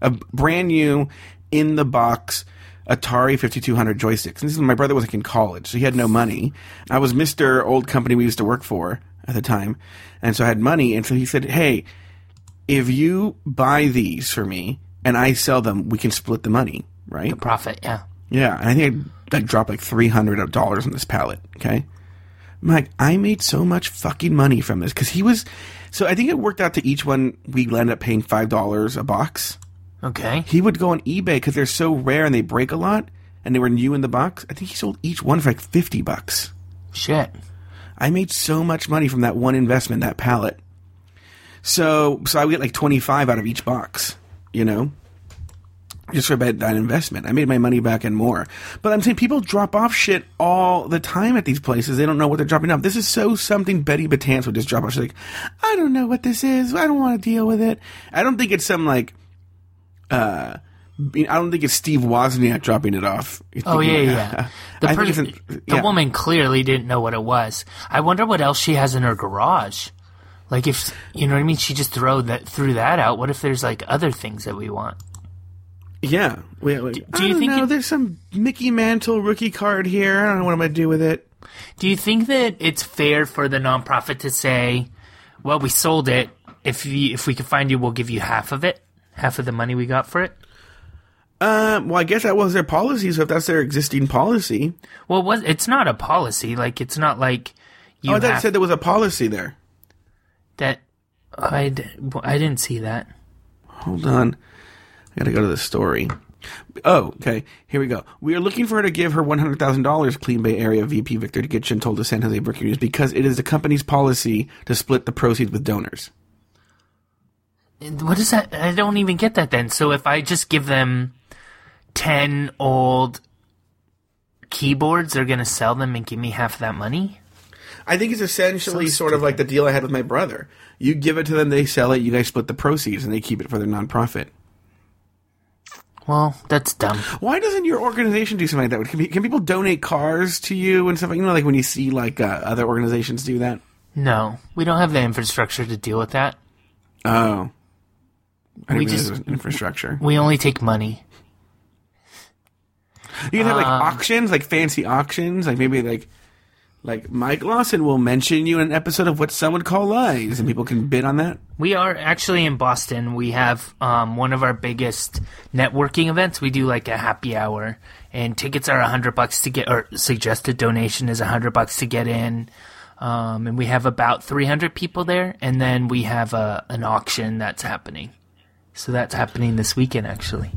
of brand new, in the box Atari fifty-two hundred joysticks. And this is when my brother was like in college, so he had no money. I was Mister Old Company we used to work for at the time. And so I had money. And so he said, hey, if you buy these for me and I sell them, we can split the money, right? The profit, yeah. Yeah, and I think I, I dropped like three hundred dollars on this pallet, okay? I'm like, I made so much fucking money from this because he was – so I think it worked out to each one we ended up paying five dollars a box. Okay. He would go on eBay because they're so rare and they break a lot and they were new in the box. I think he sold each one for like fifty bucks. Shit. I made so much money from that one investment, that pallet. So, so I would get like twenty-five out of each box, you know, just for that investment. I made my money back and more. But I'm saying people drop off shit all the time at these places. They don't know what they're dropping off. This is so something Betty Batance would just drop off. She's like, I don't know what this is. I don't want to deal with it. I don't think it's some like, uh, I don't think it's Steve Wozniak dropping it off. Oh, yeah, yeah. yeah. The, I person, think it's an, yeah. the woman clearly didn't know what it was. I wonder what else she has in her garage. Like if, you know what I mean? She just throw that, threw that out. What if there's like other things that we want? Yeah. We, we, do, do I you don't think know. It, there's some Mickey Mantle rookie card here. I don't know what I'm going to do with it. Do you think that it's fair for the nonprofit to say, well, we sold it. If you, if we can find you, we'll give you half of it, half of the money we got for it? Uh, well, I guess that was their policy. So if that's their existing policy. Well, it was, it's not a policy. Like it's not like you oh, I thought it said there was a policy there. That I, I didn't see that. Hold on. I got to go to the story. Oh, okay. Here we go. We are looking for her to give her one hundred thousand dollars, Clean Bay Area V P Victor Gitchin told the San Jose Mercury News, because it is the company's policy to split the proceeds with donors. What is that? I don't even get that then. So if I just give them ten old keyboards, they're going to sell them and give me half of that money? I think it's essentially so sort of like the deal I had with my brother. You give it to them, they sell it, you guys split the proceeds, and they keep it for their nonprofit. Well, that's dumb. Why doesn't your organization do something like that? Can people donate cars to you and stuff? You know, like when you see like uh, other organizations do that? No. We don't have the infrastructure to deal with that. Oh. I didn't realize there was infrastructure. We only take money. You can have like um, auctions, like fancy auctions, like maybe like... Like, Mike Lawson will mention you in an episode of what some would call lies, and people can bid on that. We are actually in Boston. We have um, one of our biggest networking events. We do, like, a happy hour, and tickets are one hundred bucks to get – or suggested donation is one hundred bucks to get in. Um, and we have about three hundred people there, and then we have a, an auction that's happening. So that's happening this weekend, actually.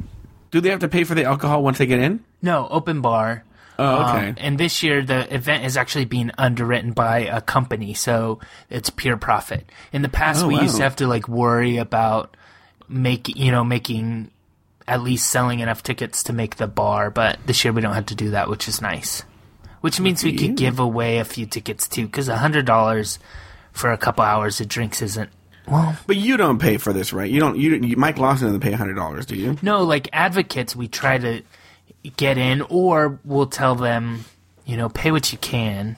Do they have to pay for the alcohol once they get in? No, open bar. Oh, okay. Um, and this year, the event is actually being underwritten by a company, so it's pure profit. In the past, oh, we wow. used to have to like worry about make, you know, making at least selling enough tickets to make the bar, but this year we don't have to do that, which is nice. Which means we could give away a few tickets too, because one hundred dollars for a couple hours of drinks isn't. Well, but you don't pay for this, right? You don't. You, you Mike Lawson doesn't pay one hundred dollars, do you? No, like advocates, we try to get in, or we'll tell them, you know, pay what you can,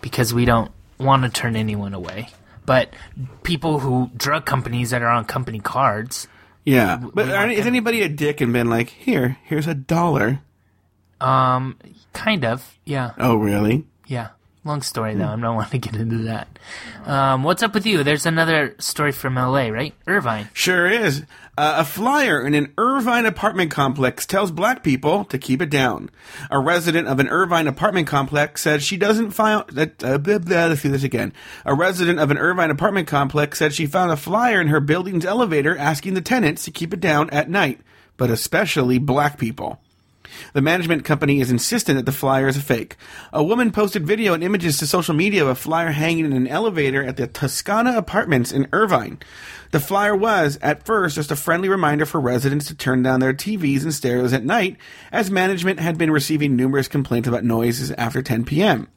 because we don't want to turn anyone away. But people who drug companies that are on company cards, yeah. We, but we are, is anybody a dick and been like, here, here's a dollar? Um, kind of, yeah. Oh, really? Yeah. Long story, though. I don't want to get into that. Um, what's up with you? There's another story from L A, right? Irvine. Sure is. Uh, a flyer in an Irvine apartment complex tells black people to keep it down. A resident of an Irvine apartment complex said she doesn't find... Uh, let's do this again. A resident of an Irvine apartment complex said she found a flyer in her building's elevator asking the tenants to keep it down at night, but especially black people. The management company is insistent that the flyer is a fake. A woman posted video and images to social media of a flyer hanging in an elevator at the Toscana Apartments in Irvine. The flyer was, at first, just a friendly reminder for residents to turn down their T Vs and stereos at night, as management had been receiving numerous complaints about noises after ten p.m.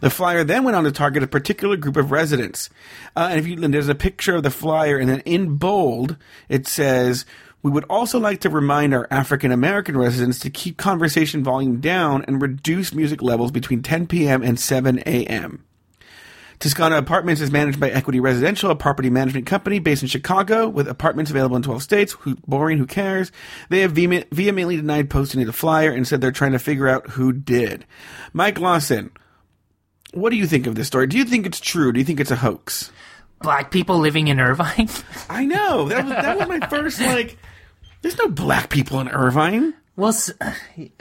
The flyer then went on to target a particular group of residents. Uh, and if you, and there's a picture of the flyer, and then in bold, it says... We would also like to remind our African-American residents to keep conversation volume down and reduce music levels between ten p.m. and seven a.m. Toscana Apartments is managed by Equity Residential, a property management company based in Chicago, with apartments available in twelve states. Who, boring, who cares? They have vehem- vehemently denied posting the flyer and said they're trying to figure out who did. Mike Lawson, what do you think of this story? Do you think it's true? Do you think it's a hoax? Black people living in Irvine? I know. That was, that was my first, like... There's no black people in Irvine. Well,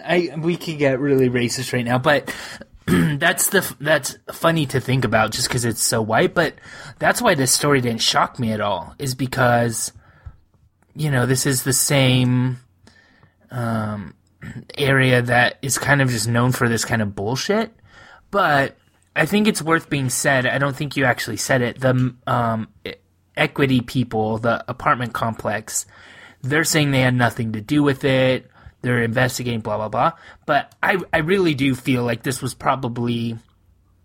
I we could get really racist right now, but that's the that's funny to think about just because it's so white. But that's why this story didn't shock me at all, is because, you know, this is the same um, area that is kind of just known for this kind of bullshit. But I think it's worth being said. I don't think you actually said it. The um, Equity people, the apartment complex... They're saying they had nothing to do with it. They're investigating, blah, blah, blah. But I, I really do feel like this was probably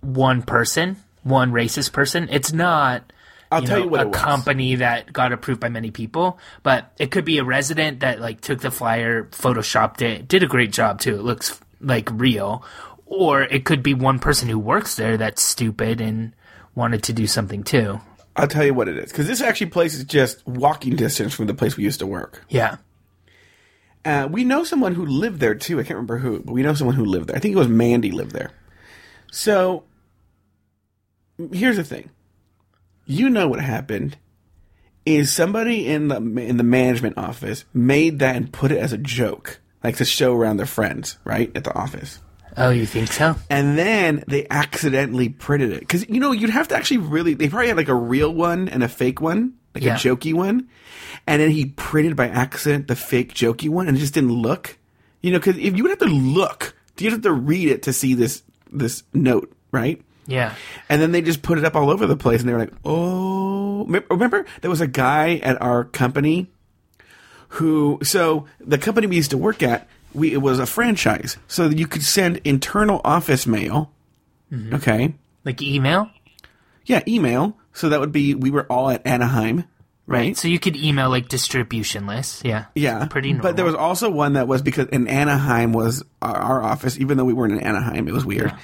one person, one racist person. It's not I'll you tell know, you what a company that got approved by many people, but it could be a resident that like took the flyer, photoshopped it, did a great job too. It looks like real. Or it could be one person who works there that's stupid and wanted to do something too. I'll tell you what it is, because this actually place is just walking distance from the place we used to work. Yeah. Uh, we know someone who lived there, too. I can't remember who, but we know someone who lived there. I think it was Mandy lived there. So, here's the thing. You know what happened is somebody in the in the management office made that and put it as a joke, like to show around their friends, right, at the office. Oh, you think so? And then they accidentally printed it. Because, you know, you'd have to actually really... They probably had, like, a real one and a fake one. Like, yeah. a jokey one. And then he printed by accident the fake jokey one, and it just didn't look. You know, because if you would have to look. You'd have to read it to see this this note, right? Yeah. And then they just put it up all over the place, and they were like, oh... Remember, there was a guy at our company who... So, the company we used to work at... We, it was a franchise, so you could send internal office mail, mm-hmm. okay? Like email? Yeah, email. So that would be, we were all at Anaheim, right? right? So you could email, like, distribution lists, yeah. Yeah. Pretty normal. But there was also one that was, because in Anaheim was our, our office, even though we weren't in Anaheim, it was weird. Yeah.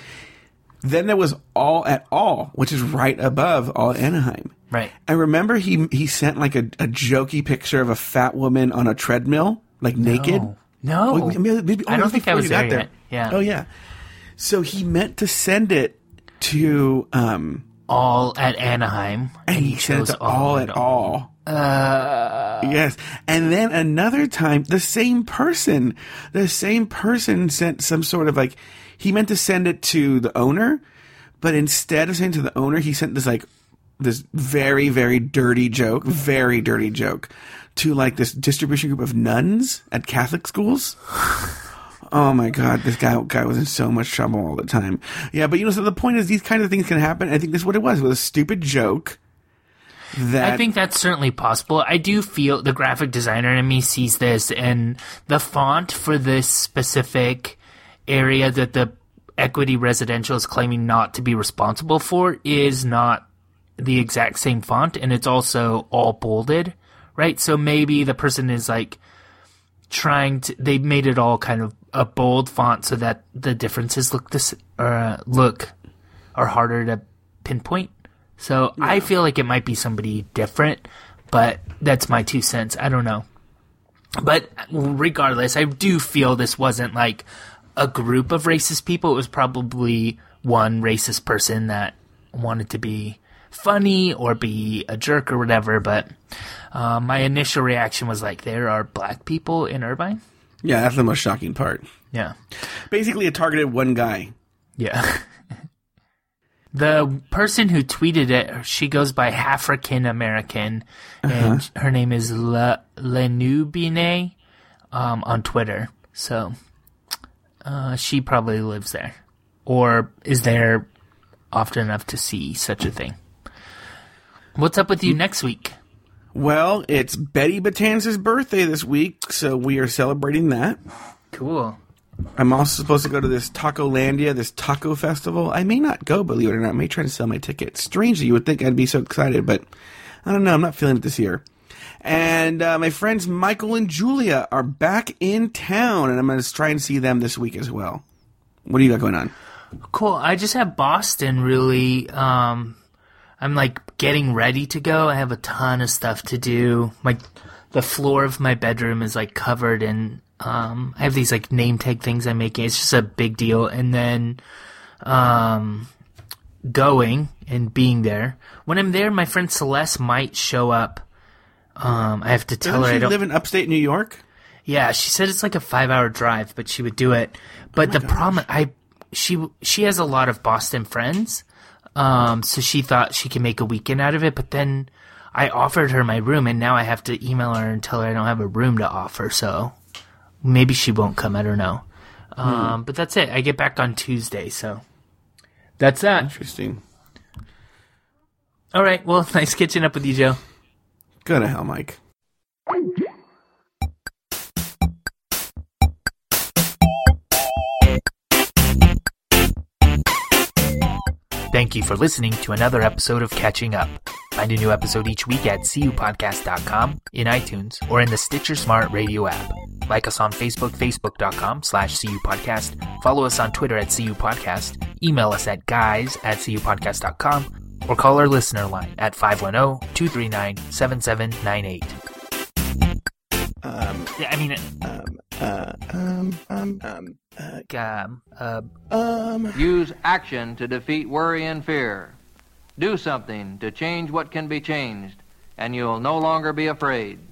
Then there was All at All, which is right above All Anaheim. Right. I remember he he sent, like, a, a jokey picture of a fat woman on a treadmill, like, naked. No. No, oh, maybe, maybe, oh, I don't think I was there, there. Yeah. Oh, yeah. So he meant to send it to um, all at Anaheim, and, and he, he sent it to all, all at all. all. Uh, yes, and then another time, the same person, the same person sent some sort of like he meant to send it to the owner, but instead of sending it to the owner, he sent this like this very very dirty joke, very dirty joke. to, like, this distribution group of nuns at Catholic schools. Oh, my God. This guy guy was in so much trouble all the time. Yeah, but, you know, so the point is these kinds of things can happen. I think this is what it was. It was a stupid joke. That I think that's certainly possible. I do feel the graphic designer in me sees this, and the font for this specific area that the Equity Residential is claiming not to be responsible for is not the exact same font, and it's also all bolded. Right, so maybe the person is like trying to. They made it all kind of a bold font so that the differences look this or uh, look are harder to pinpoint. So yeah. I feel like it might be somebody different, but that's my two cents. I don't know, but regardless, I do feel this wasn't like a group of racist people. It was probably one racist person that wanted to be funny or be a jerk or whatever. But uh, my initial reaction was like, there are black people in Irvine? Yeah, that's the most shocking part. Yeah. Basically, it targeted one guy. Yeah. The person who tweeted it, she goes by African American, and uh-huh. her name is Le- Lenubine um, on Twitter. So uh, she probably lives there or is there often enough to see such a thing. What's up with you next week? Well, it's Betty Batanz's birthday this week, so we are celebrating that. Cool. I'm also supposed to go to this Tacolandia, this taco festival. I may not go, believe it or not. I may try to sell my ticket. Strangely, you would think I'd be so excited, but I don't know. I'm not feeling it this year. And uh, my friends Michael and Julia are back in town, and I'm going to try and see them this week as well. What do you got going on? Cool. I just have Boston, really. Um, I'm, like, getting ready to go. I have a ton of stuff to do. My, the floor of my bedroom is, like, covered in... Um, I have these like name tag things I'm making. It's just a big deal. And then, um, going and being there. When I'm there, my friend Celeste might show up. Um, I have to tell Doesn't her. She I don't live in upstate New York. Yeah, she said it's like a five-hour drive, but she would do it. But oh the gosh. problem, I she she has a lot of Boston friends, um, so she thought she could make a weekend out of it. But then I offered her my room, and now I have to email her and tell her I don't have a room to offer. So. Maybe she won't come. I don't know. Um, hmm. But that's it. I get back on Tuesday, so that's that. Interesting. All right. Well, nice catching up with you, Joe. Go to hell, Mike. Thank you for listening to another episode of Catching Up. Find a new episode each week at c u podcast dot com, in iTunes, or in the Stitcher Smart Radio app. Like us on Facebook, facebook dot com slash c u podcast. Follow us on Twitter at c u podcast. Email us at guys at c u podcast dot com or call our listener line at five one zero, two three nine, seven seven nine eight. Um, I mean, um, uh, um, um, um, uh, um, uh, um, use action to defeat worry and fear. Do something to change what can be changed, and you'll no longer be afraid.